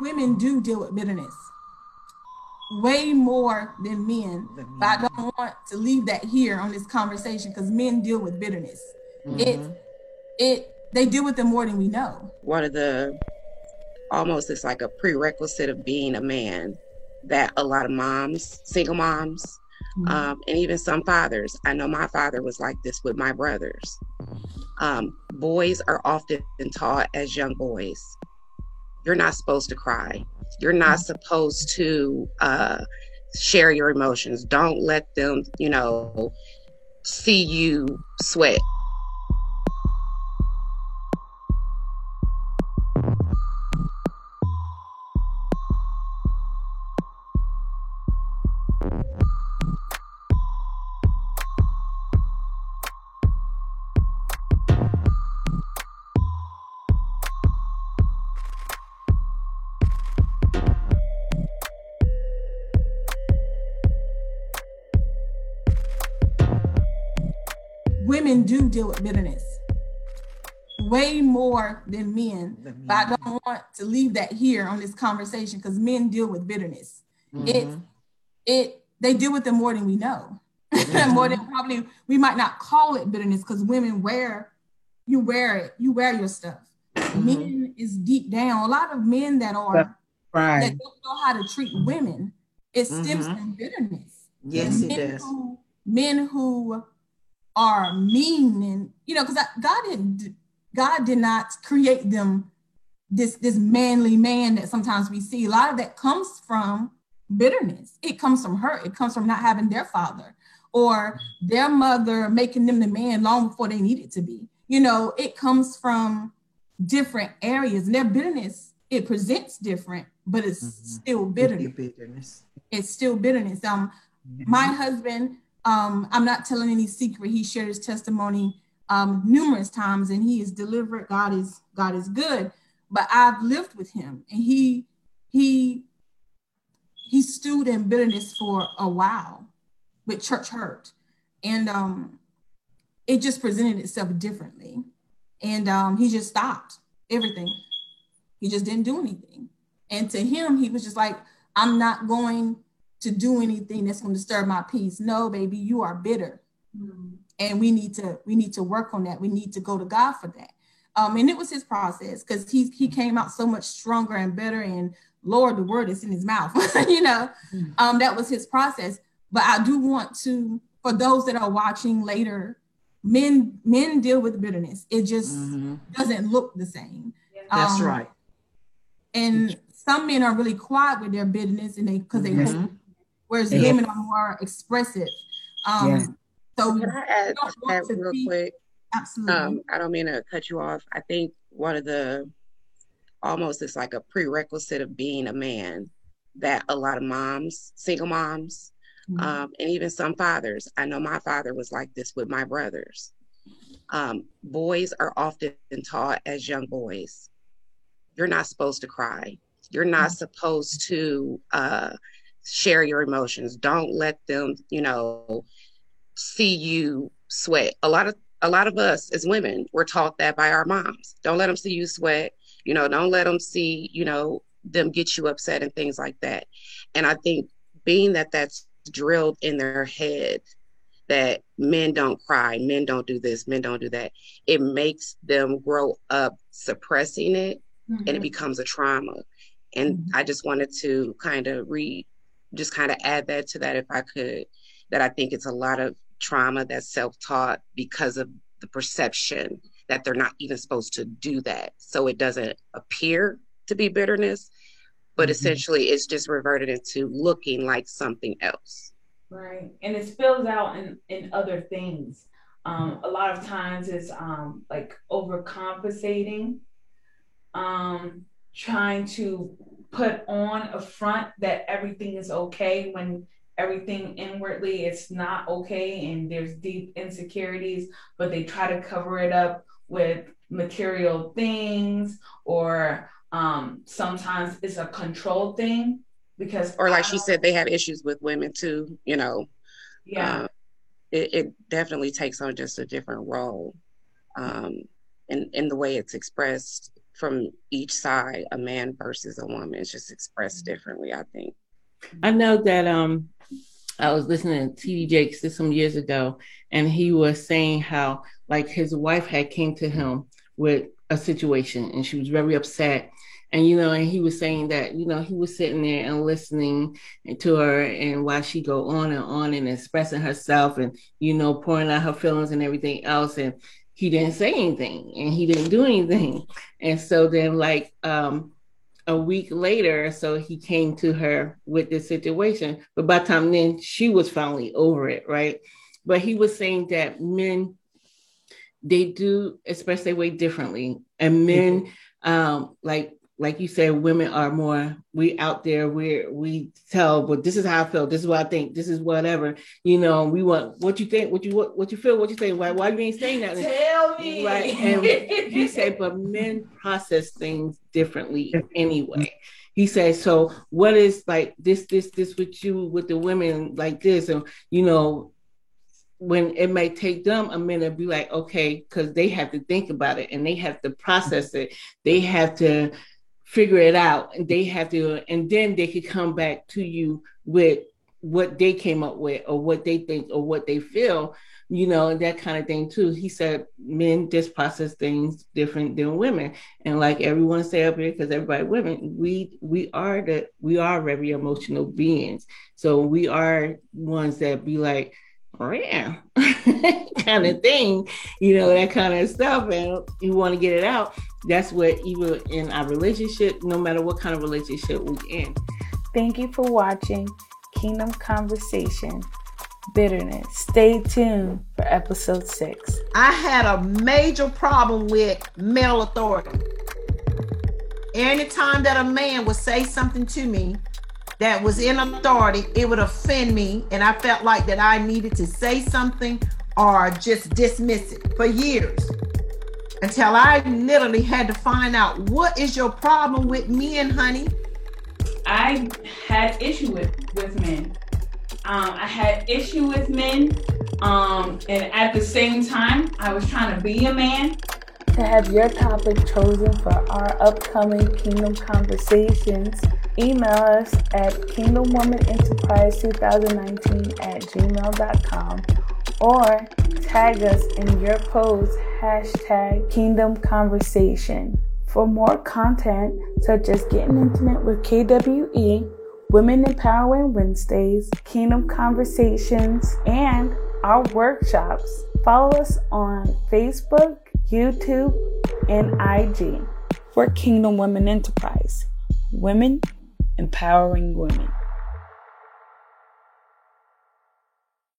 women do deal with bitterness way more than men, but I don't want to leave that here on this conversation because men deal with bitterness. Mm-hmm. They deal with them more than we know. One of the, almost it's like a prerequisite of being a man that a lot of moms, single moms, mm-hmm. And even some fathers, I know my father was like this with my brothers. Boys are often taught as young boys, you're not supposed to cry. You're not supposed to share your emotions. Don't let them, see you sweat. Women do deal with bitterness way more than men, but I don't want to leave that here on this conversation because men deal with bitterness. Mm-hmm. They deal with them more than we know. Mm-hmm. More than probably, we might not call it bitterness because women you wear your stuff. Mm-hmm. Men is deep down. A lot of men that don't know how to treat women, it stems mm-hmm. from bitterness. Yes, it does. Men who are mean, and because God did not create them this manly man that sometimes we see. A lot of that comes from bitterness. It comes from hurt. It comes from not having their father or their mother making them the man long before they needed to be. It comes from different areas, and their bitterness, it presents different, but it's mm-hmm. still bitterness. It's still bitterness. My husband. I'm not telling any secret. He shared his testimony numerous times, and he is delivered. God is good. But I've lived with him, and he stewed in bitterness for a while with church hurt, and it just presented itself differently. And he just stopped everything. He just didn't do anything. And to him, he was just like, I'm not going to do anything that's going to disturb my peace. No, baby, you are bitter. Mm-hmm. And we need to work on that. We need to go to God for that. And it was his process because he came out so much stronger and better, and Lord, the word is in his mouth, mm-hmm. That was his process. But I do want to, for those that are watching later, men deal with bitterness. It just mm-hmm. doesn't look the same. Yeah. That's right. And some men are really quiet with their bitterness because they mm-hmm. hate. Whereas yes. women are more expressive. Yes. So can I add that real quick? Absolutely. I don't mean to cut you off. I think one of the, almost it's like a prerequisite of being a man that a lot of moms, single moms, mm-hmm. And even some fathers, I know my father was like this with my brothers. Boys are often taught as young boys, you're not supposed to cry. You're not mm-hmm. supposed to share your emotions. Don't let them, see you sweat. A lot of us as women were taught that by our moms. Don't let them see you sweat. Don't let them see, them get you upset and things like that. And I think being that that's drilled in their head, that men don't cry, men don't do this, men don't do that, it makes them grow up suppressing it, mm-hmm. and it becomes a trauma. And mm-hmm. I just wanted to add that to that, if I could, that I think it's a lot of trauma that's self-taught because of the perception that they're not even supposed to do that. So it doesn't appear to be bitterness, but mm-hmm. essentially it's just reverted into looking like something else. Right. And it spills out in other things. A lot of times it's like overcompensating. Trying to put on a front that everything is okay when everything inwardly it's not okay, and there's deep insecurities, but they try to cover it up with material things, or sometimes it's a control thing because, or like she said, they have issues with women too. It definitely takes on just a different role in the way it's expressed from each side, a man versus a woman. It's just expressed differently, I think. I know that I was listening to T.D. Jakes just some years ago, and he was saying how, like, his wife had came to him with a situation, and she was very upset. And, you know, and he was saying that, you know, he was sitting there and listening to her and why she go on and expressing herself and, you know, pouring out her feelings and everything else. And he didn't say anything and he didn't do anything. And so then, like, a week later, so he came to her with this situation. But by the time then, she was finally over it, right? But he was saying that men, they do express their way differently. And men, like you said, women are more, we out there, we tell, well, this is how I feel, this is what I think, this is whatever, you know, we want what you think, what you feel, what you think, why you ain't saying that? Tell me. Right. And he said, but men process things differently anyway. He said, so what is like this with you, with the women like this, and, you know, when it may take them a minute, be like, okay, because they have to think about it and they have to process it. They have to figure it out, and they have to, and then they could come back to you with what they came up with or what they think or what they feel, you know, and that kind of thing too. He said men just process things different than women. And like everyone say up here, because everybody women, we are very emotional beings. So we are ones that be like, oh, yeah, kind of thing, you know, that kind of stuff, and you want to get it out. That's what, even in our relationship, no matter what kind of relationship we're in. Thank you for watching Kingdom Conversation Bitterness. Stay tuned for episode 6. I had a major problem with male authority. Anytime that a man would say something to me that was in authority, it would offend me, and I felt like that I needed to say something or just dismiss it for years, until I literally had to find out, what is your problem with men, honey? I had issue with men. I had issue with men, and at the same time, I was trying to be a man. To have your topic chosen for our upcoming Kingdom Conversations, email us at kingdomwomenenterprise2019@gmail.com or tag us in your post, #KingdomConversation. For more content, such as Getting Intimate with KWE, Women Empowering Wednesdays, Kingdom Conversations, and our workshops, follow us on Facebook, YouTube, and IG. We're Kingdom Women Enterprise. Women empowering women.